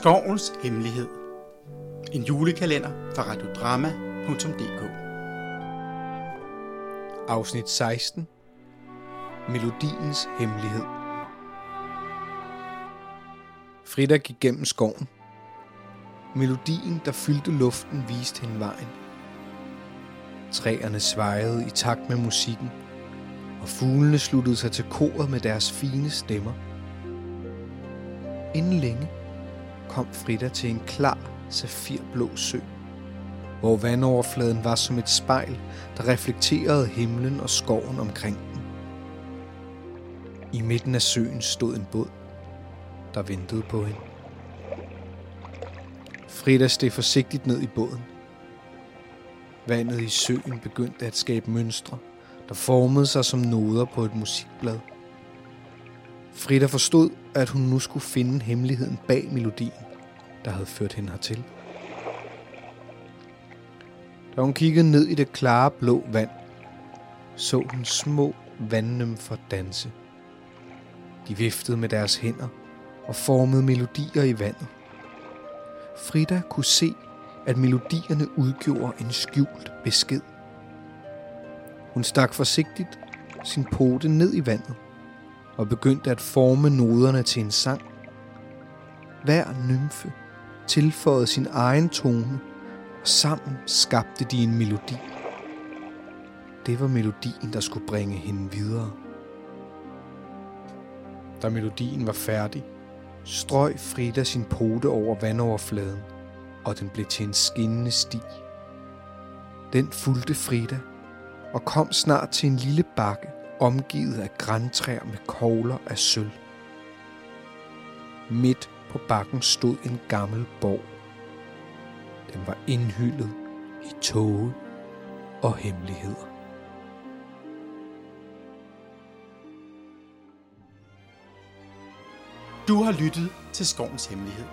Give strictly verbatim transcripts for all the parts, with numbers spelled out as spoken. Skovens Hemmelighed. En julekalender fra radiodrama punktum d k. Afsnit seksten. Melodiens hemmelighed. Frida gik gennem skoven. Melodien, der fyldte luften, viste hende vejen. Træerne svajede i takt med musikken, og fuglene sluttede sig til koret med deres fine stemmer. Inden længe kom Frida til en klar, safirblå sø, hvor vandoverfladen var som et spejl, der reflekterede himlen og skoven omkring den. I midten af søen stod en båd, der ventede på hende. Frida steg forsigtigt ned i båden. Vandet i søen begyndte at skabe mønstre, der formede sig som noder på et musikblad. Frida forstod, at hun nu skulle finde hemmeligheden bag melodien, der havde ført hende hertil. Da hun kiggede ned i det klare blå vand, så hun små vandnymfer danse. De viftede med deres hænder og formede melodier i vandet. Frida kunne se, at melodierne udgjorde en skjult besked. Hun stak forsigtigt sin pote ned i vandet og begyndte at forme noderne til en sang. Hver nymfe tilføjede sin egen tone, og sammen skabte de en melodi. Det var melodien, der skulle bringe hende videre. Da melodien var færdig, strøg Frida sin pote over vandoverfladen, og den blev til en skinnende sti. Den fulgte Frida og kom snart til en lille bakke, omgivet af grantræer med kogler af sølv. Midt på bakken stod en gammel borg. Den var indhyllet i tåge og hemmeligheder. Du har lyttet til Skovens Hemmelighed.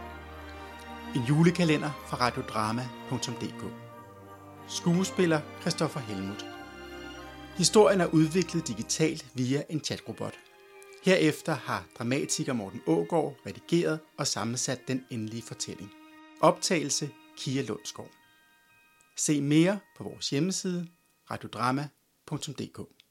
En julekalender fra radiodrama punktum d k. Skuespiller Kristoffer Helmut. Historien er udviklet digitalt via en chatrobot. Herefter har dramatiker Morten Aagaard redigeret og sammensat den endelige fortælling. Optagelse Kia Lundsgaard. Se mere på vores hjemmeside radiodrama punktum d k.